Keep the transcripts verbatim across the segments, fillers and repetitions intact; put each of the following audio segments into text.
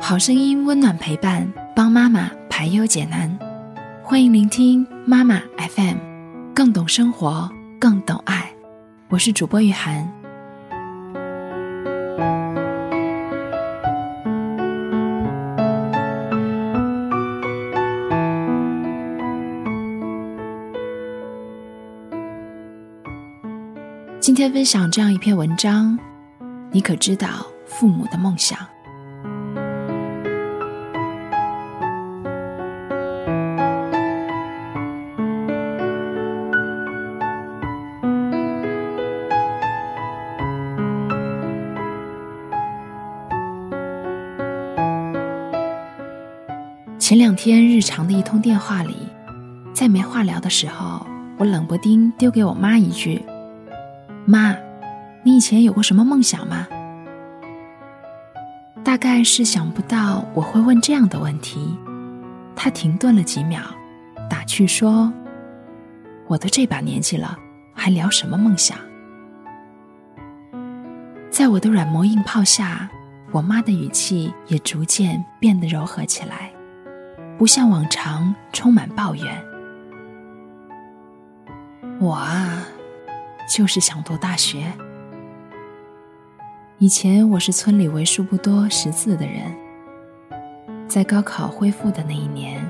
好声音温暖陪伴，帮妈妈排忧解难。欢迎聆听妈妈 F M， 更懂生活，更懂爱。我是主播雨涵。今天分享这样一篇文章，你可知道父母的梦想？前两天日常的一通电话里，在没话聊的时候，我冷不丁丢给我妈一句：妈，你以前有过什么梦想吗？大概是想不到我会问这样的问题，她停顿了几秒，打趣说：我都这把年纪了，还聊什么梦想？在我的软磨硬泡下，我妈的语气也逐渐变得柔和起来，不像往常充满抱怨。我啊，就是想读大学。以前我是村里为数不多识字的人，在高考恢复的那一年，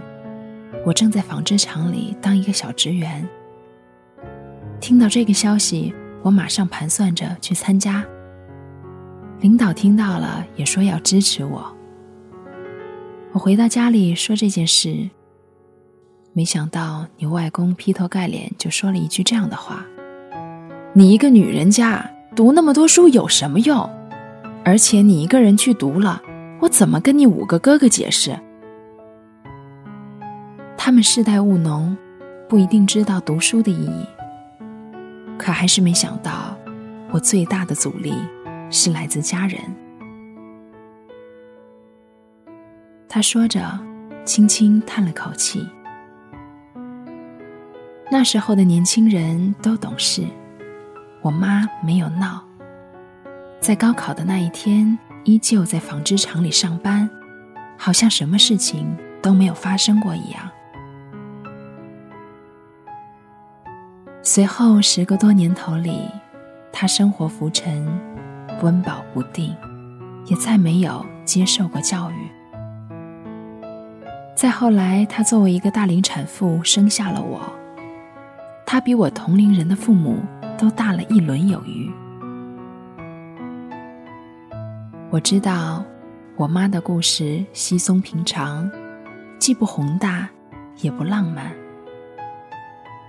我正在纺织厂里当一个小职员。听到这个消息，我马上盘算着去参加。领导听到了也说要支持我。我回到家里说这件事，没想到你外公劈头盖脸就说了一句这样的话：你一个女人家读那么多书有什么用？而且你一个人去读了，我怎么跟你五个哥哥解释？他们世代务农，不一定知道读书的意义，可还是没想到我最大的阻力是来自家人。他说着，轻轻叹了口气。那时候的年轻人都懂事，我妈没有闹。在高考的那一天，依旧在纺织厂里上班，好像什么事情都没有发生过一样。随后十个多年头里，她生活浮沉，温饱不定，也再没有接受过教育。再后来，她作为一个大龄产妇生下了我，她比我同龄人的父母都大了一轮有余。我知道我妈的故事稀松平常，既不宏大也不浪漫。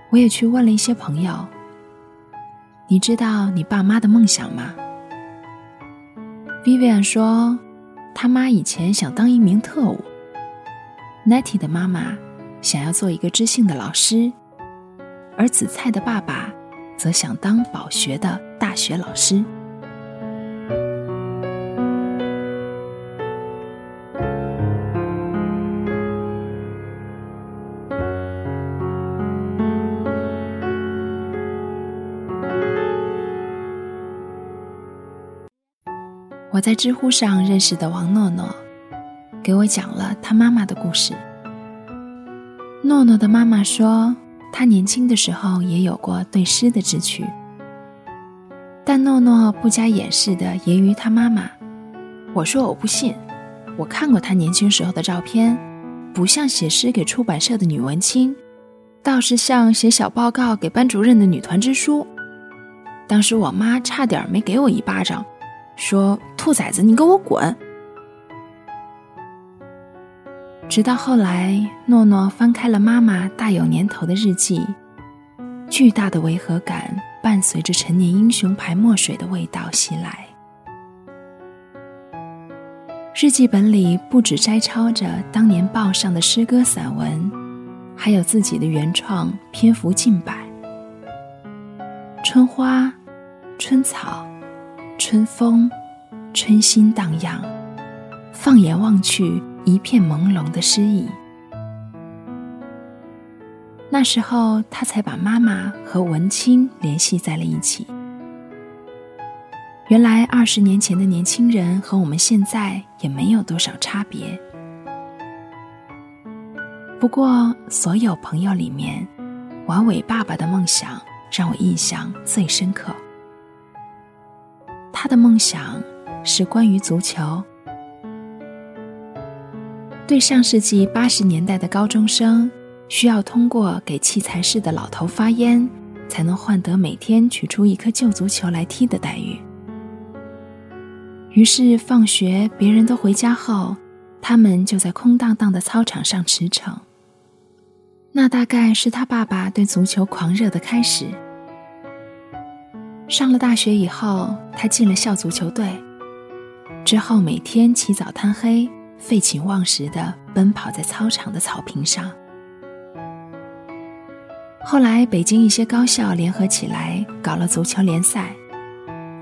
我也去问了一些朋友：你知道你爸妈的梦想吗？ Vivian 说她妈以前想当一名特务，Nattie 的妈妈想要做一个知性的老师，而紫菜的爸爸则想当保学的大学老师。我在知乎上认识的王诺诺给我讲了她妈妈的故事。诺诺的妈妈说，她年轻的时候也有过对诗的志趣，但诺诺不加掩饰地揶揄她妈妈：我说我不信，我看过她年轻时候的照片，不像写诗给出版社的女文青，倒是像写小报告给班主任的女团支书。当时我妈差点没给我一巴掌，说兔崽子你给我滚。直到后来，诺诺翻开了妈妈大有年头的日记，巨大的违和感伴随着陈年英雄牌墨水的味道袭来。日记本里不止摘抄着当年报上的诗歌散文，还有自己的原创，篇幅近百。春花、春草、春风、春心荡漾，放眼望去一片朦胧的诗意。那时候他才把妈妈和文青联系在了一起。原来二十年前的年轻人和我们现在也没有多少差别。不过所有朋友里面，王伟爸爸的梦想让我印象最深刻。他的梦想是关于足球。对上世纪八十年代的高中生，需要通过给器材室的老头发烟，才能换得每天取出一颗旧足球来踢的待遇。于是放学别人都回家后，他们就在空荡荡的操场上驰骋。那大概是他爸爸对足球狂热的开始。上了大学以后，他进了校足球队，之后每天起早贪黑，废寝忘食地奔跑在操场的草坪上。后来北京一些高校联合起来搞了足球联赛，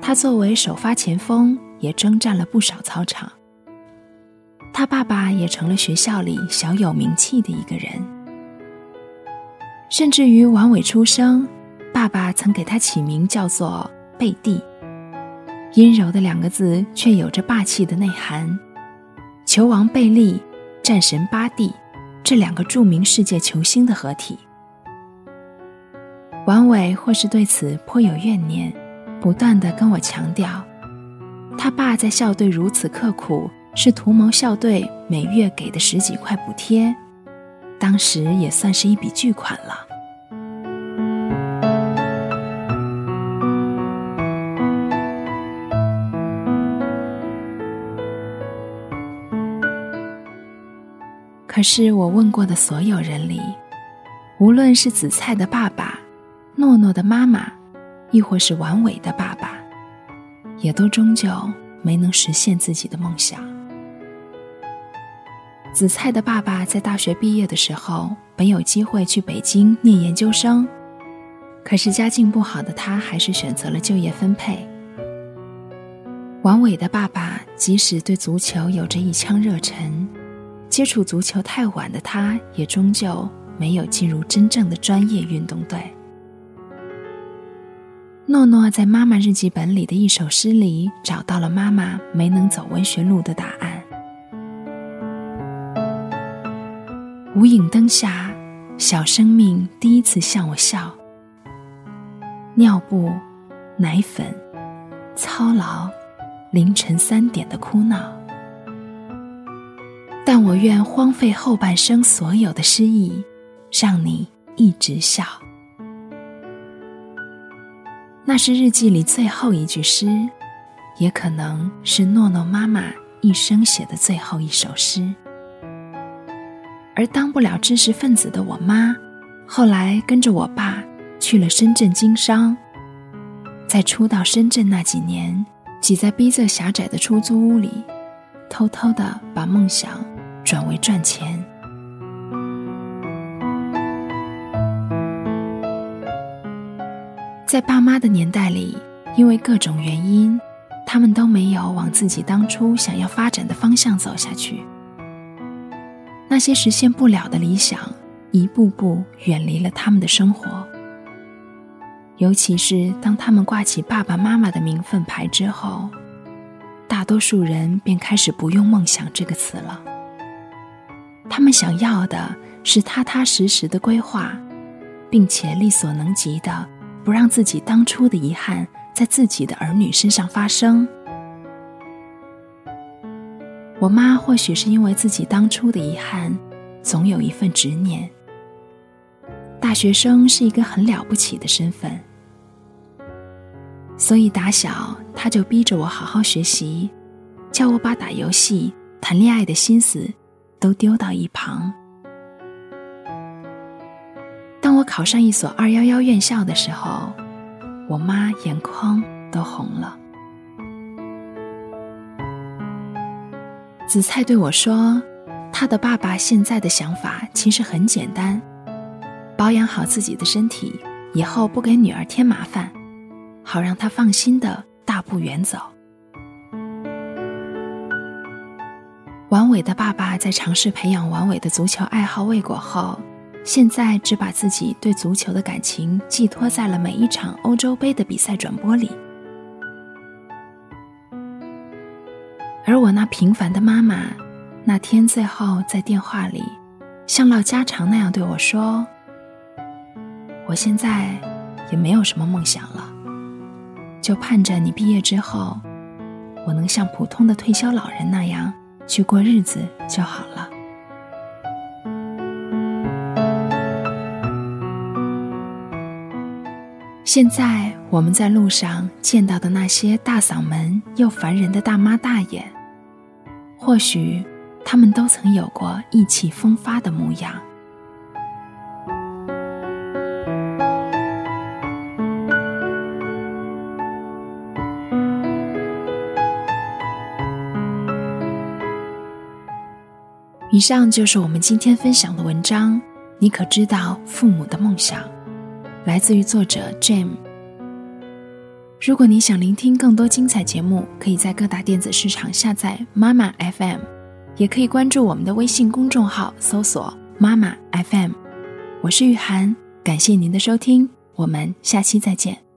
他作为首发前锋也征战了不少操场。他爸爸也成了学校里小有名气的一个人。甚至于王伟出生，爸爸曾给他起名叫做贝蒂，阴柔的两个字却有着霸气的内涵。球王贝利、战神巴蒂，这两个著名世界球星的合体，王伟或是对此颇有怨念，不断地跟我强调，他爸在校队如此刻苦，是图谋校队每月给的十几块补贴，当时也算是一笔巨款了。可是我问过的所有人里，无论是紫菜的爸爸、诺诺的妈妈，亦或是王伟的爸爸，也都终究没能实现自己的梦想。紫菜的爸爸在大学毕业的时候，本有机会去北京念研究生，可是家境不好的他还是选择了就业分配。王伟的爸爸即使对足球有着一腔热忱，接触足球太晚的他也终究没有进入真正的专业运动队。诺诺在妈妈日记本里的一首诗里找到了妈妈没能走文学路的答案。无影灯下，小生命第一次向我笑，尿布、奶粉、操劳，凌晨三点的哭闹，但我愿荒废后半生所有的诗意，让你一直笑。那是日记里最后一句诗，也可能是诺诺妈妈一生写的最后一首诗。而当不了知识分子的我妈，后来跟着我爸去了深圳经商。在初到深圳那几年，挤在逼仄狭窄的出租屋里，偷偷地把梦想转为赚钱。在爸妈的年代里，因为各种原因，他们都没有往自己当初想要发展的方向走下去。那些实现不了的理想，一步步远离了他们的生活。尤其是当他们挂起爸爸妈妈的名分牌之后，大多数人便开始不用梦想这个词了。他们想要的是踏踏实实的规划，并且力所能及的不让自己当初的遗憾在自己的儿女身上发生。我妈或许是因为自己当初的遗憾，总有一份执念。大学生是一个很了不起的身份，所以打小他就逼着我好好学习，叫我把打游戏、谈恋爱的心思都丢到一旁。当我考上一所二一一院校的时候，我妈眼眶都红了。紫菜对我说，她的爸爸现在的想法其实很简单，保养好自己的身体，以后不给女儿添麻烦，好让她放心的大步远走。王伟的爸爸在尝试培养王伟的足球爱好未果后，现在只把自己对足球的感情寄托在了每一场欧洲杯的比赛转播里。而我那平凡的妈妈，那天最后在电话里像老家常那样对我说，我现在也没有什么梦想了，就盼着你毕业之后，我能像普通的退休老人那样去过日子就好了。现在我们在路上见到的那些大嗓门又烦人的大妈大爷，或许他们都曾有过意气风发的模样。以上就是我们今天分享的文章，你可知道父母的梦想，来自于作者 Jim。 如果你想聆听更多精彩节目，可以在各大电子市场下载 MamaFM， 也可以关注我们的微信公众号，搜索 MamaFM。 我是玉涵，感谢您的收听，我们下期再见。